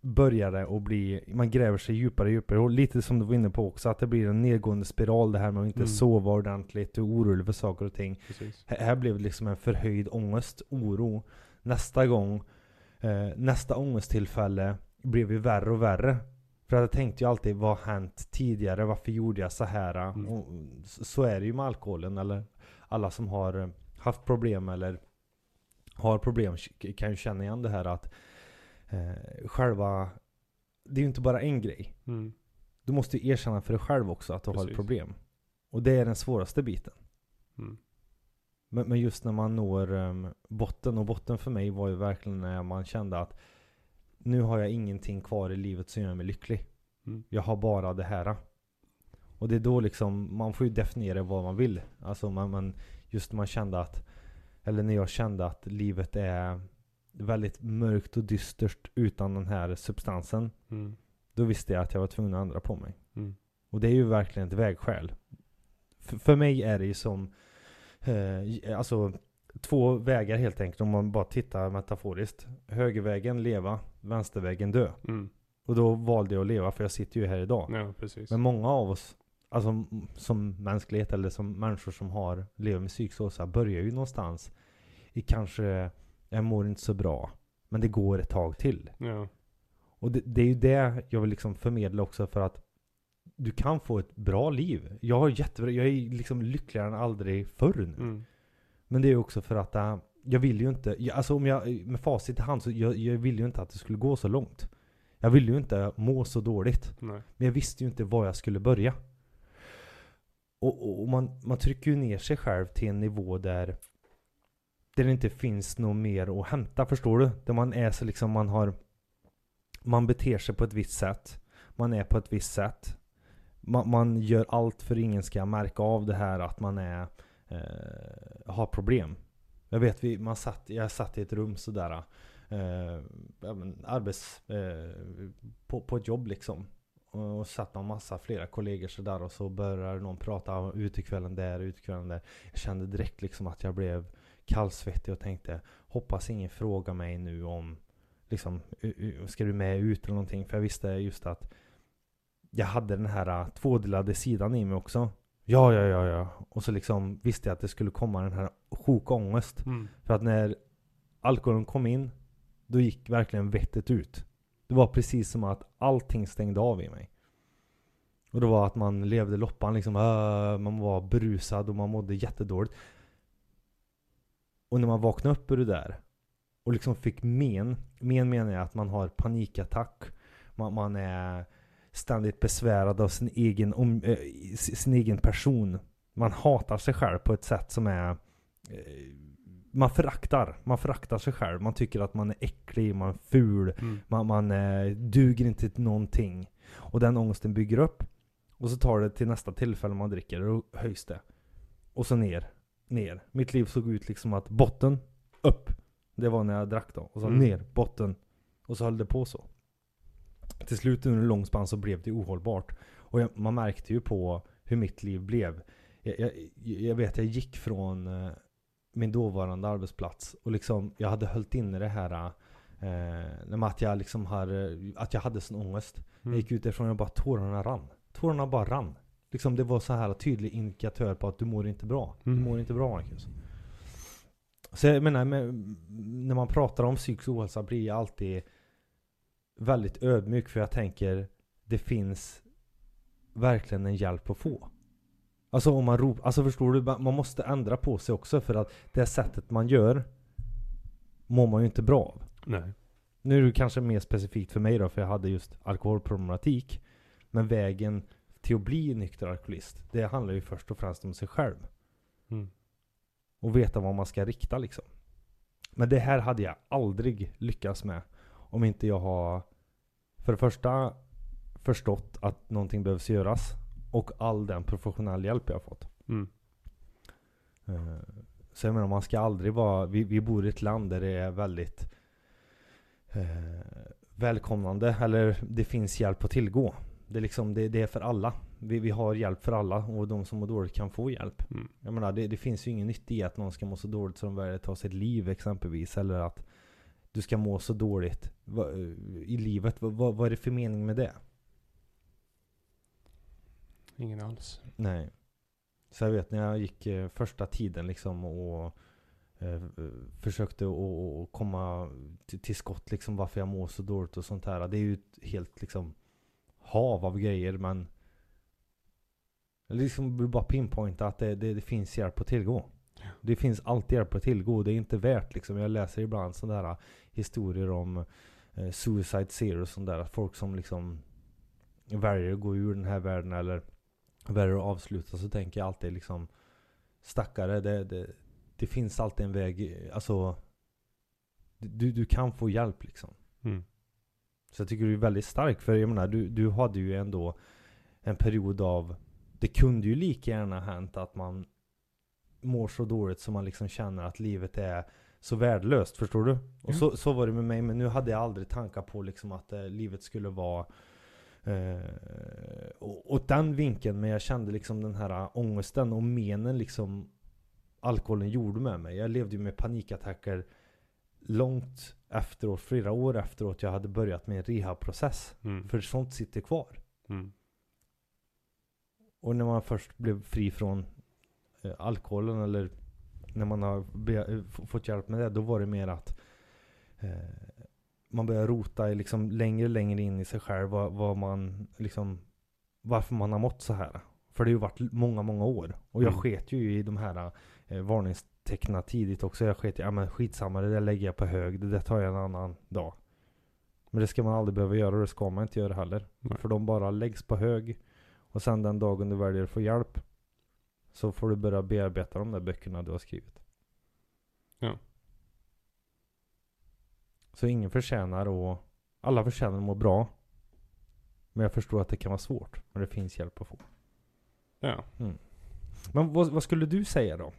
börjar det att bli, man gräver sig djupare och djupare, och lite som du var inne på också, att det blir en nedgående spiral, det här med att inte mm. sova ordentligt och orolig för saker och ting. Precis. Här blev det liksom en förhöjd ångest, oro. Nästa gång, eh, nästa ångesttillfälle blev ju värre och värre. För jag tänkte ju alltid, vad hänt tidigare? Varför gjorde jag så här? Mm. Och så är det ju med alkoholen, eller alla som har haft problem eller har problem kan ju känna igen det här att eh, själva, det är ju inte bara en grej. Mm. Du måste ju erkänna för dig själv också att du Precis. Har ett problem. Och det är den svåraste biten. Mm. Men, men just när man når um, botten, och botten för mig var ju verkligen när man kände att nu har jag ingenting kvar i livet som gör mig lycklig. Mm. Jag har bara det här. Och det är då liksom, man får ju definiera vad man vill. Alltså man, man, just man kände att, eller när jag kände att livet är väldigt mörkt och dystert utan den här substansen. Mm. Då visste jag att jag var tvungen att ändra på mig. Mm. Och det är ju verkligen ett vägskäl. F- för mig är det ju som, eh, alltså två vägar helt enkelt, om man bara tittar metaforiskt. Högervägen leva, vänstervägen dö. Mm. Och då valde jag att leva, för jag sitter ju här idag. Ja, precis. Men många av oss, alltså som mänsklighet eller som människor som har lever med psyksåsa, börjar ju någonstans i kanske, jag mår inte så bra, men det går ett tag till. Ja. Och det, det är ju det jag vill liksom förmedla också, för att du kan få ett bra liv. Jag har jättebra, jag är liksom lyckligare än aldrig förr nu. Mm. Men det är ju också för att äh, jag vill ju inte, jag, alltså om jag med facit i hand så jag, jag vill ju inte att det skulle gå så långt. Jag ville ju inte må så dåligt. Nej. Men jag visste ju inte var jag skulle börja. Och, och, och man, man trycker ju ner sig själv till en nivå där, där det inte finns något mer att hämta, förstår du? Där man är så liksom, man har, man beter sig på ett visst sätt. Man är på ett visst sätt. Man, man gör allt för ingen ska märka av det här att man är eh, har problem. Jag vet, vi, man satt, jag satt i ett rum sådär. Uh, arbets uh, på, på ett jobb liksom, och, och satt med massa flera kollegor så där, och så började någon prata utekvällen där, utekvällen där. Jag kände direkt liksom att jag blev kallsvettig och tänkte, hoppas ingen frågar mig nu om liksom, ska du med ut eller någonting, för jag visste just att jag hade den här uh, tvådelade sidan i mig också. Ja, ja, ja, ja. Och så liksom visste jag att det skulle komma den här sjukångest. Mm. För att när alkoholen kom in, då gick verkligen vettet ut. Det var precis som att allting stängde av i mig. Och det var att man levde loppan liksom, äh, man var brusad och man mådde jättedåligt. Och när man vaknade upp ur det där och liksom fick men, men menar jag att man har panikattack, man, man är ständigt besvärad av sin egen, om, äh, sin egen person. Man hatar sig själv på ett sätt som är... Äh, Man föraktar, man föraktar sig själv. Man tycker att man är äcklig, man är ful, mm. man, man eh, duger inte till någonting. Och den ångesten bygger upp. Och så tar det till nästa tillfälle man dricker, och höjs det. Och så ner, ner. Mitt liv såg ut liksom att botten, upp. Det var när jag drack då. Och så mm. ner, botten. Och så höll det på så. Till slut under lång spann så blev det ohållbart. Och jag, man märkte ju på hur mitt liv blev. Jag, jag, jag vet, jag gick från... Eh, min dåvarande arbetsplats, och liksom jag hade höllt inne det här eh, att jag liksom har, att jag hade sån ångest. Mm. Jag gick ut därifrån och bara tårarna rann. Tårarna bara rann. Liksom det var så här tydlig indikatör på att du mår inte bra. Mm. Du mår inte bra, Marcus. Så jag menar, men, när man pratar om psykisk ohälsa blir jag alltid väldigt ödmjuk, för jag tänker det finns verkligen en hjälp att få. Alltså om man ropar, alltså förstår du, man måste ändra på sig också, för att det sättet man gör mår man ju inte bra av. Nej. Nu är det kanske mer specifikt för mig då, för jag hade just alkoholproblematik, men vägen till att bli nykter alkoholist, det handlar ju först och främst om sig själv. Mm. Och veta vad man ska rikta liksom. Men det här hade jag aldrig lyckats med om inte jag har för det första förstått att någonting behövs göras. Och all den professionella hjälp jag har fått. Mm. Uh, så jag menar, man ska aldrig vara... Vi, vi bor i ett land där det är väldigt uh, välkomnande. Eller det finns hjälp att tillgå. Det är, liksom, det, det är för alla. Vi, vi har hjälp för alla. Och de som mår dåligt kan få hjälp. Mm. Jag menar, det, det finns ju ingen nytta i att någon ska må så dåligt så de väljer att ta sitt liv exempelvis. Eller att du ska må så dåligt va, i livet. Va, va, vad är det för mening med det? Ingen alls. Nej. Så jag vet när jag gick eh, första tiden liksom och eh, försökte att komma t- till skott liksom varför jag mår så dåligt och sånt här. Det är ju ett helt liksom hav av grejer, men jag liksom vill bara pinpointa att det, det, det finns hjälp att tillgå. Ja. Det finns alltid hjälp att tillgå. Det är inte värt liksom. Jag läser ibland sådana där historier om eh, suicide zero och sånt där. Att folk som liksom väljer att gå ur den här världen eller väljer att avsluta, så tänker jag alltid liksom stackare, det, det, det finns alltid en väg. Alltså du, du kan få hjälp liksom. Mm. Så jag tycker du är väldigt stark, för jag menar, du, du hade ju ändå en period av, det kunde ju lika gärna hänt att man mår så dåligt som man liksom känner att livet är så värdelöst, förstår du? Och mm. så, så var det med mig, men nu hade jag aldrig tankar på liksom att eh, livet skulle vara eh, och, och den vinkeln, men jag kände liksom den här ångesten och menen liksom alkoholen gjorde med mig. Jag levde ju med panikattacker långt efteråt, flera år efteråt jag hade börjat med en rehabprocess. Mm. För sånt sitter kvar. Mm. Och när man först blev fri från eh, alkoholen, eller när man har be- fått hjälp med det, då var det mer att eh, man börjar rota liksom längre längre in i sig själv, vad, vad man liksom, varför man har mått så här. För det har ju varit många många år, och jag mm. sket ju i de här eh, varningsteckna tidigt också. Jag sket, ja men skitsamma, det där lägger jag på hög, det där tar jag en annan dag. Men det ska man aldrig behöva göra, och det ska man inte göra heller. Mm. För de bara läggs på hög. Och sen den dagen du väljer att få hjälp, så får du börja bearbeta de där böckerna du har skrivit. Ja. Så ingen förtjänar, och alla förtjänar att må bra. Men jag förstår att det kan vara svårt, men det finns hjälp att få. Ja. Mm. Men vad, vad skulle du säga då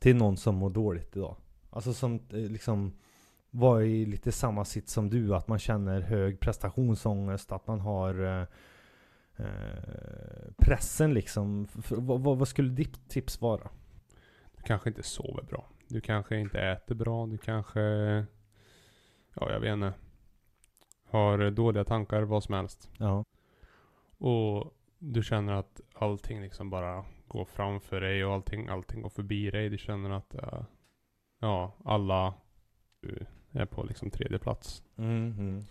till någon som mår dåligt idag? Alltså som liksom var i lite samma sitt som du, att man känner hög prestationsångest, att man har pressen liksom. Vad, vad, vad skulle ditt tips vara? Du kanske inte sover bra. Du kanske inte äter bra. Du kanske, ja jag vet inte, har dåliga tankar, vad som helst. Ja. Och du känner att allting liksom bara går framför dig, och allting, allting går förbi dig. Du känner att uh, ja, alla är på liksom tredje plats. Mm-hmm.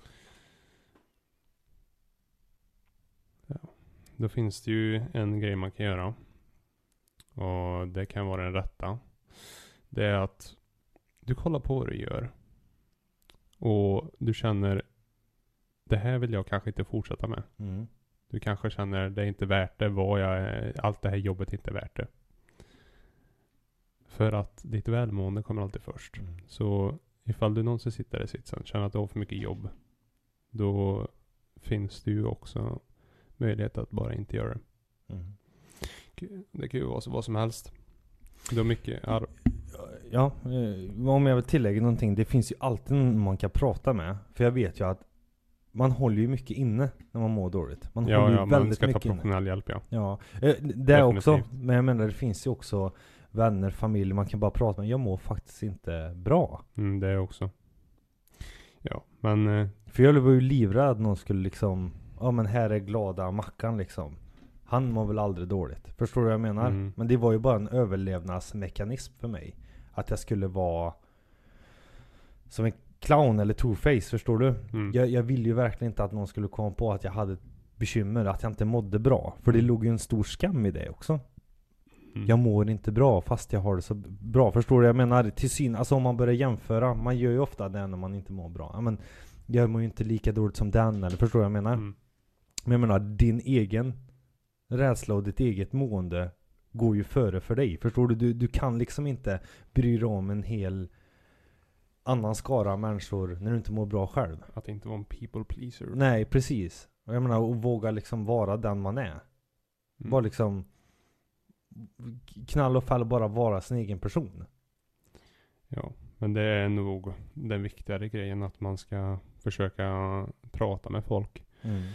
Då finns det ju en grej man kan göra, och det kan vara den rätta. Det är att du kollar på vad du gör, och du känner, det här vill jag kanske inte fortsätta med. Mm. Du kanske känner, det är inte värt det, vad jag, allt det här jobbet är inte värt det. För att ditt välmående kommer alltid först. Mm. Så ifall du någonsin sitter i sitsen, känner att du har för mycket jobb, då finns det ju också möjlighet att bara inte göra det. Mm. Det kan ju vara så, vad som helst. Det är mycket arv. Ja, om jag vill tillägga någonting. Det finns ju alltid någon man kan prata med. För jag vet ju att man håller ju mycket inne när man mår dåligt. Man ja, håller ja, ju väldigt man ska mycket ta professionell inne. Hjälp, ja. Ja, det är också. Men jag menar, det finns ju också vänner, familj. Man kan bara prata med. Jag mår faktiskt inte bra. Mm, det är också. Ja, men... För jag var ju livrädd att någon skulle liksom... Ja men här är glada Mackan liksom. Han mår väl aldrig dåligt. Förstår du vad jag menar? Mm. Men det var ju bara en överlevnadsmekanism för mig. Att jag skulle vara som en clown eller two-face, förstår du? Mm. Jag, jag ville ju verkligen inte att någon skulle komma på att jag hade bekymmer, att jag inte mådde bra. För det låg ju en stor skam i det också. Mm. Jag mår inte bra fast jag har det så bra. Förstår du vad jag menar? Till syn, alltså om man börjar jämföra, man gör ju ofta det när man inte mår bra. Ja, men jag mår ju inte lika dåligt som den, eller förstår du vad jag menar? Mm. Men jag menar, din egen rädsla och ditt eget mående går ju före för dig. Förstår du? Du, du kan liksom inte bry dig om en hel annan skara människor när du inte mår bra själv. Att inte vara en people pleaser. Nej, precis. Och jag menar, och våga liksom vara den man är. Mm. Bara liksom knall och fall, bara vara sin egen person. Ja, men det är nog den viktigare grejen, att man ska försöka prata med folk. Mm.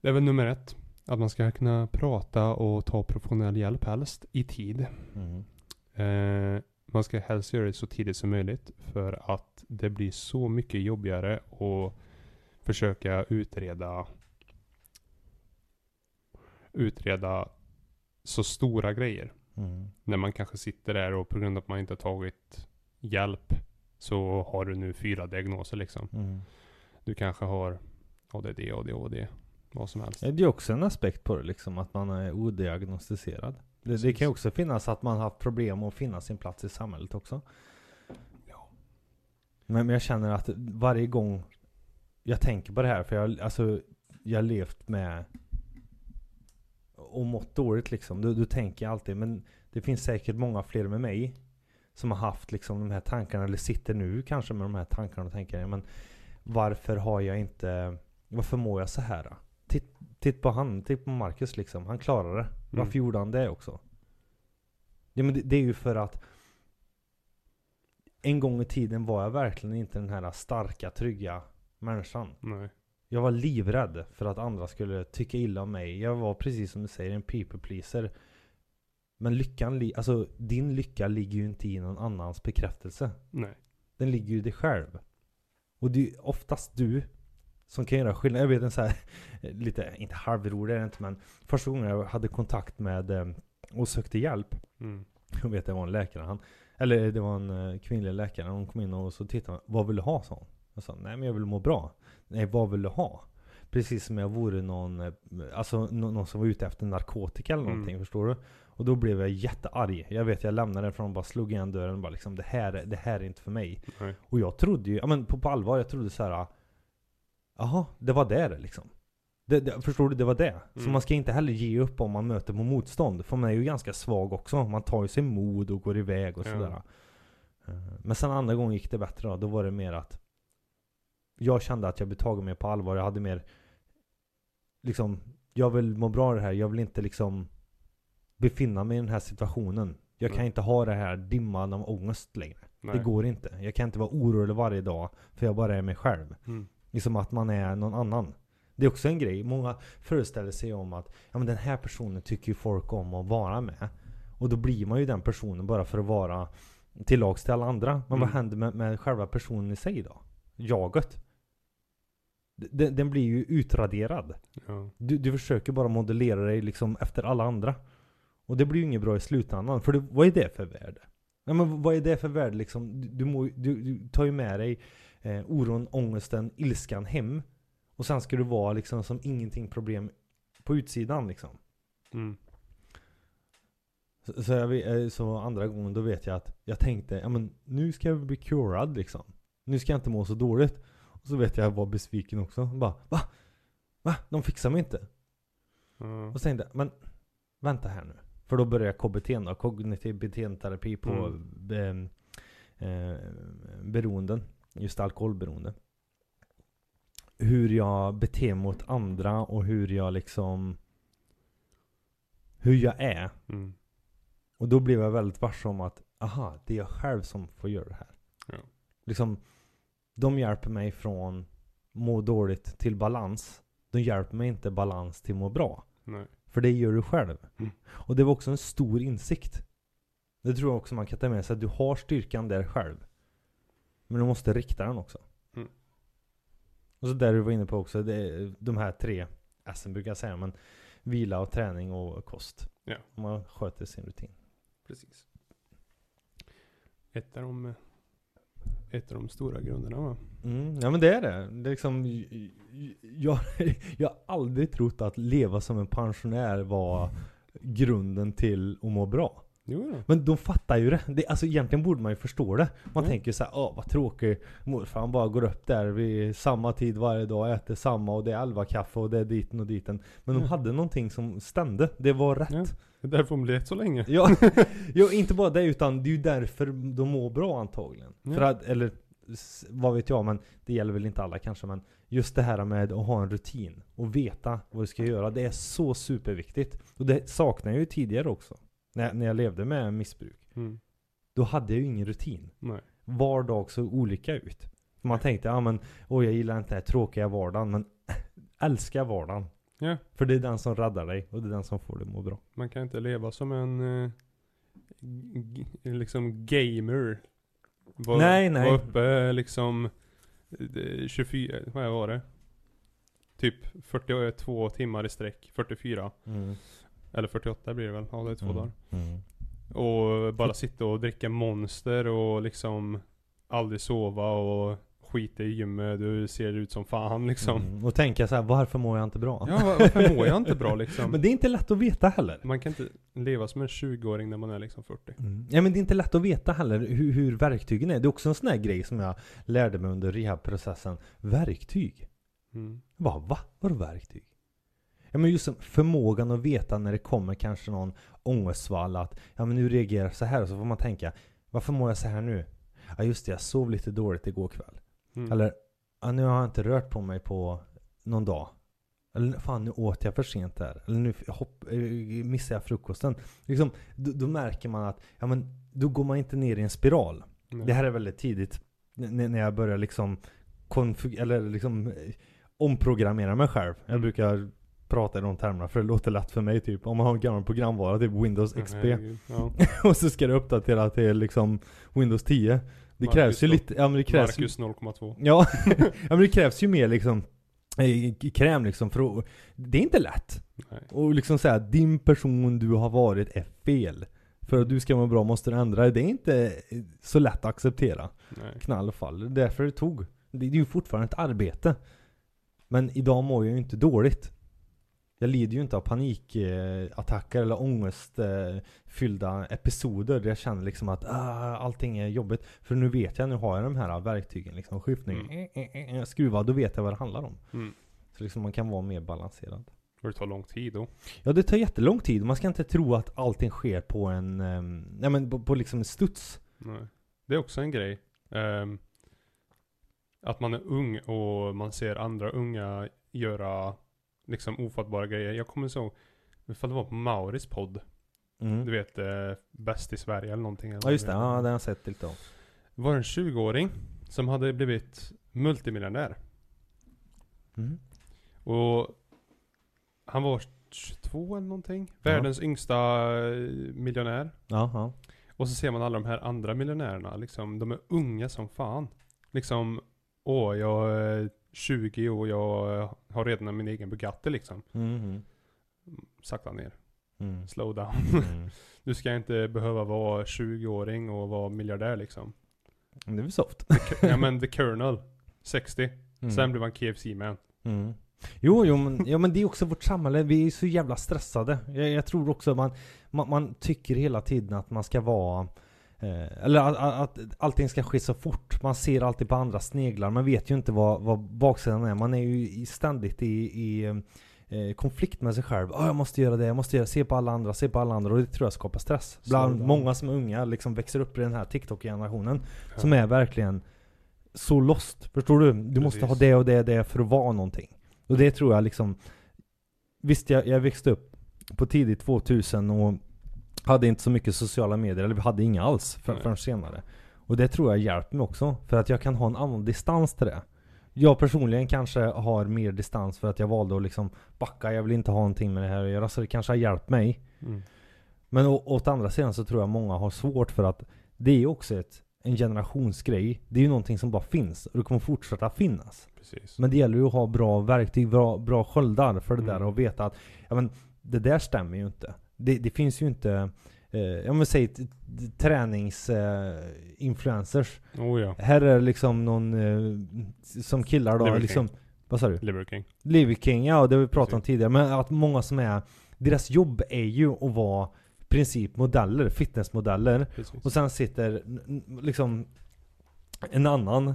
Det är väl nummer ett. Att man ska kunna prata och ta professionell hjälp helst i tid. Mm. Eh, Man ska helst göra det så tidigt som möjligt, för att det blir så mycket jobbigare att försöka utreda utreda så stora grejer. Mm. När man kanske sitter där och på grund av att man inte har tagit hjälp så har du nu fyra diagnoser liksom. Mm. Du kanske har A D D, A D H D, vad som helst. Det är ju också en aspekt på det liksom, att man är odiagnostiserad. Det, det kan ju också finnas att man har haft problem att finna sin plats i samhället också. Ja. Men, men jag känner att varje gång jag tänker på det här, för jag alltså jag har levt med och mått dåligt liksom. Du, du tänker alltid, men det finns säkert många fler med mig som har haft liksom de här tankarna, eller sitter nu kanske med de här tankarna och tänker, men varför har jag inte, varför mår jag så här då? Titt, titt på han, titt på Marcus liksom, han klarar det. Varför mm. gjorde han det också? Ja, men det, det är ju för att en gång i tiden var jag verkligen inte den här starka, trygga människan. Nej. Jag var livrädd för att andra skulle tycka illa om mig. Jag var precis som du säger en people pleaser. Men lyckan, li- alltså din lycka ligger ju inte i någon annans bekräftelse. Nej. Den ligger ju i dig själv. Och det är oftast du som kan göra skillnad. Jag vet en så här, lite, inte halvrolig är det inte, men första gången jag hade kontakt med och sökte hjälp. Mm. Jag vet det var en läkare, han, eller det var en kvinnlig läkare, hon kom in och så tittade, vad vill du ha, sa hon. Jag sa, nej men jag vill må bra. Nej, vad vill du ha? Precis som jag vore någon, alltså någon som var ute efter narkotika eller någonting, mm. förstår du? Och då blev jag jättearg. Jag vet, jag lämnade den från och bara slog igen dörren och bara liksom, det här, det här är inte för mig. Nej. Och jag trodde ju, ja men på, på allvar, jag trodde så här, jaha, det var det liksom. Det, det, förstår du, det var det. Mm. Så man ska inte heller ge upp om man möter på motstånd. För man är ju ganska svag också. Man tar ju sig mod och går iväg och ja. Sådär. Men sen andra gången gick det bättre då. Då var det mer att jag kände att jag blev tagen mer på allvar. Jag hade mer liksom, jag vill må bra det här. Jag vill inte liksom befinna mig i den här situationen. Jag mm. kan inte ha det här dimman av ångest längre. Nej. Det går inte. Jag kan inte vara orolig varje dag för jag bara är mig själv. Mm. Liksom att man är någon annan. Det är också en grej. Många föreställer sig om att ja, men den här personen tycker ju folk om att vara med. Och då blir man ju den personen bara för att vara till lags till alla andra. Men mm. vad händer med, med själva personen i sig då? Jaget. Den, den blir ju utraderad. Ja. Du, du försöker bara modellera dig liksom efter alla andra. Och det blir ju inget bra i slutändan. För det, vad är det för värde? Nej, men vad är det för värde liksom? Du, du, må, du, du tar ju med dig eh, oron, ångesten, ilskan hem. Och sen ska du vara liksom som ingenting problem på utsidan liksom. Mm. Så, så, jag, så andra gången då vet jag att jag tänkte, ja men nu ska jag bli curad liksom. Nu ska jag inte må så dåligt. Och så vet jag, jag var besviken också. Bara, va? Va? De fixar mig inte. Mm. Och så tänkte jag, men vänta här nu. För då började jag K B T då. Kognitiv beteendeterapi på mm. be, eh, beroenden. Just alkoholberoende. Hur jag beter mot andra och hur jag liksom hur jag är. Mm. Och då blev jag väldigt varse om att aha, det är jag själv som får göra det här. Ja. Liksom, de hjälper mig från må dåligt till balans. De hjälper mig inte balans till må bra. Nej. För det gör du själv. Mm. Och det var också en stor insikt. Det tror jag också man kan ta med sig. Att du har styrkan där själv. Men du måste rikta den också. Mm. Och så där du var inne på också. Det, de här tre S'en brukar jag säga. Men vila och träning och kost. Ja. Man sköter sin rutin. Precis. Ett av de... Ett av de stora grunderna va? Mm, ja men det är det. Det är liksom, jag, jag har aldrig trott att leva som en pensionär var grunden till att må bra. Jo, ja. Men de fattar ju det. det. Alltså egentligen borde man ju förstå det. Man mm. tänker så här, åh vad tråkigt. Morfar bara går upp där vid samma tid varje dag, äter samma och det är elva kaffe och det är diten och diten. Men mm. de hade någonting som stämde. Det var rätt. Ja. Det är därför de levt så länge. Ja, ja, inte bara det utan det är ju därför de mår bra antagligen. Ja. För att, eller vad vet jag, men det gäller väl inte alla kanske, men just det här med att ha en rutin och veta vad du ska göra, det är så superviktigt. Och det saknar jag ju tidigare också. När, när jag levde med missbruk. Mm. Då hade jag ju ingen rutin. Nej. Var dag så olika ut. Man tänkte, ja men, åh jag gillar inte den här tråkiga vardagen, men älskar vardagen. Ja. För det är den som räddar dig och det är den som får dig må bra. Man kan inte leva som en eh, g- liksom gamer var, nej, nej. var uppe liksom tjugofyra, vad var det? Typ fyrtiotvå timmar i sträck, fyrtiofyra. Mm. Eller fyrtioåtta blir det väl, ja det är två mm. dagar. Mm. Och bara sitta och dricka monster och liksom aldrig sova och skita i gymmet, du ser ut som fan liksom. Mm. Och tänka så här, varför mår jag inte bra? Ja, varför mår jag inte bra liksom? Men det är inte lätt att veta heller. Man kan inte leva som en tjugoåring när man är liksom fyrtio. Mm. Ja, men det är inte lätt att veta heller hur, hur verktygen är. Det är också en sån här grej som jag lärde mig under rehabprocessen. Verktyg. Mm. Bara, va? Vadå verktyg? Ja, men just förmågan att veta när det kommer kanske någon ångestvall att ja, men nu reagerar jag så här, och så får man tänka, varför mår jag så här nu? Ja just det, jag sov lite dåligt igår kväll. Mm. Eller ja, nu har jag inte rört på mig på någon dag. Eller fan, nu åt jag för sent här. Eller nu hopp, missar jag frukosten. Liksom, då, då märker man att ja, men, då går man inte ner i en spiral. Mm. Det här är väldigt tidigt n- när jag börjar liksom, konfig- eller liksom omprogrammera mig själv. Jag mm. brukar prata i de termerna för det låter lätt för mig typ. Om man har en gammal programvara typ Windows X P mm, ja. och så ska det uppdatera till liksom Windows tio. Det Marcus krävs ju lite, ja men det krävs Marcus noll komma två. Ja, ja, men det krävs ju mer liksom kräm liksom för att, det är inte lätt. Nej. Och liksom säga din person du har varit är fel. För att du ska vara bra måste du ändra. Det är inte så lätt att acceptera. Nej. Knallfall. Därför det tog. Det är ju fortfarande ett arbete. Men idag mår jag ju inte dåligt. Jag lider ju inte av panikattacker eller ångestfyllda episoder där jag känner liksom att ah, allting är jobbigt. För nu vet jag, nu har jag de här verktygen, liksom skiftning, mm. skruva, då vet jag vad det handlar om. Mm. Så liksom man kan vara mer balanserad. Och det tar lång tid då? Ja, det tar jättelång tid. Man ska inte tro att allting sker på en, um, nej men på, på liksom en studs. Nej. Det är också en grej. Um, att man är ung och man ser andra unga göra liksom ofattbara grejer. Jag kommer så ifall det var på Mauris podd. Mm. Du vet, eh, bäst i Sverige eller någonting. Eller ja just det, ja, det har jag sett lite om. Det var en tjugoåring som hade blivit multimiljonär. Mm. Och han var tjugotvå eller någonting. Världens ja. yngsta miljonär. Aha. Och så ser man alla de här andra miljonärerna. Liksom, de är unga som fan. Liksom, åh jag... tjugo och jag har redan min egen Bugatti liksom. Mm. Sakta ner. Mm. Slow down. Mm. Du ska inte behöva vara tjugoåring och vara miljardär liksom. Det är väl soft. The, ja men The Colonel. sextio. Mm. Sen blir man K F C-man. Mm. Jo, jo men, ja, men det är också vårt samhälle. Vi är så jävla stressade. Jag, jag tror också att man, man, man tycker hela tiden att man ska vara... Eh, eller att, att, att allting ska ske så fort. Man ser alltid på andra sneglar. Man vet ju inte vad, vad baksidan är. Man är ju ständigt i, i eh, konflikt med sig själv. Oh, jag måste göra det, jag måste göra, se på alla andra, se på alla andra. Och det tror jag skapar stress. Bland så, många som är unga liksom växer upp i den här TikTok-generationen ja. Som är verkligen så lost. Förstår du? Du Precis. Måste ha det och det och det för att vara någonting. Och det tror jag liksom... Visst, jag, jag växte upp på tidigt tvåtusen och hade inte så mycket sociala medier. Eller vi hade inga alls för, förrän senare. Och det tror jag hjälpt mig också. För att jag kan ha en annan distans till det. Jag personligen kanske har mer distans. För att jag valde att liksom backa. Jag vill inte ha någonting med det här att göra. Så det kanske har hjälpt mig. Mm. Men å, åt andra sidan så tror jag många har svårt. För att det är också ett, en generationsgrej. Det är ju någonting som bara finns. Och det kommer fortsätta finnas. Precis. Men det gäller ju att ha bra verktyg. Bra, bra sköldar för det mm. där. Och veta att ja, men, det där stämmer ju inte. Det, det finns ju inte eh, jag vill säga t- träningsinfluencers. Eh, oh ja. Här är liksom någon eh, som killar då liksom, vad sa du? Liver King. Liver King, ja, det har vi pratat Precis. Om tidigare, men att många som är deras jobb är ju att vara princip modeller, fitnessmodeller Precis. Och sen sitter liksom en annan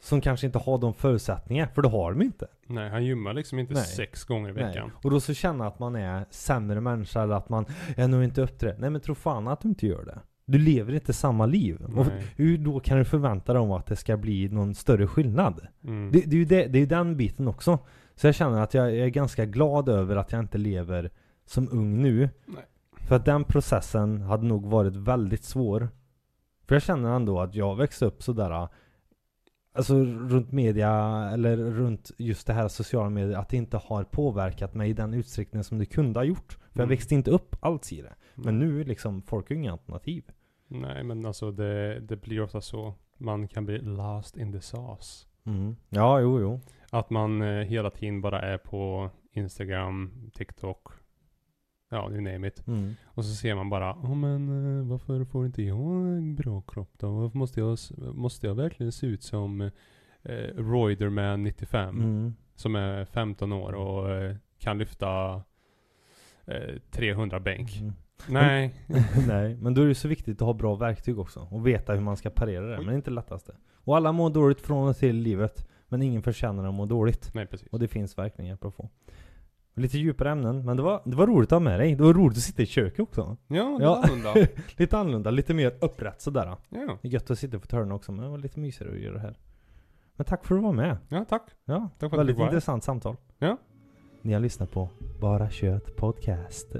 som kanske inte har de förutsättningarna. För det har de inte. Nej, han gymmar liksom inte Nej. sex gånger i veckan. Nej. Och då så känner att man är sämre människa. Eller att man är nog inte upp till det. Nej, men tro fan att du inte gör det. Du lever inte samma liv. Och hur då kan du förvänta dig om att det ska bli någon större skillnad? Mm. Det, det, är ju det, det är ju den biten också. Så jag känner att jag, jag är ganska glad över att jag inte lever som ung nu. Nej. För att den processen hade nog varit väldigt svår. För jag känner ändå att jag växte upp sådär... alltså runt media eller runt just det här sociala medier, att det inte har påverkat mig i den utsträckning som det kunde ha gjort. För mm. jag växte inte upp alls i det. Men nu liksom, folk är inga alternativ. Nej, men alltså det, det blir ofta så. Man kan bli lost in the sauce. Mm. Ja, jo, jo. Att man eh, hela tiden bara är på Instagram, TikTok, ja, you name it. Mm. Och så ser man bara, oh, men eh, varför får inte jag en bra kropp då? Varför måste jag, måste jag verkligen se ut som eh, Roiderman nittiofem mm. som är femton år och eh, kan lyfta eh, trehundra bänk? Mm. Nej. Nej, men då är det så viktigt att ha bra verktyg också och veta hur man ska parera det, men det är inte lättaste. Och alla mår dåligt från och till livet, men ingen förtjänar att må dåligt. Nej, precis. Och det finns verkligen hjälp att få. Lite djupare ämnen, men det var, det var roligt att ha med dig. Det var roligt att sitta i köket också. Ja, ja. Annorlunda. Lite annorlunda, lite mer upprätt sådär. Ja. Det är gött att sitta på törren också, men det var lite mysigare att göra det här. Men tack för att du var med. Ja, tack. Ja, tack för väldigt intressant samtal. Ja. Ni har lyssnat på Bara Kött Podcast.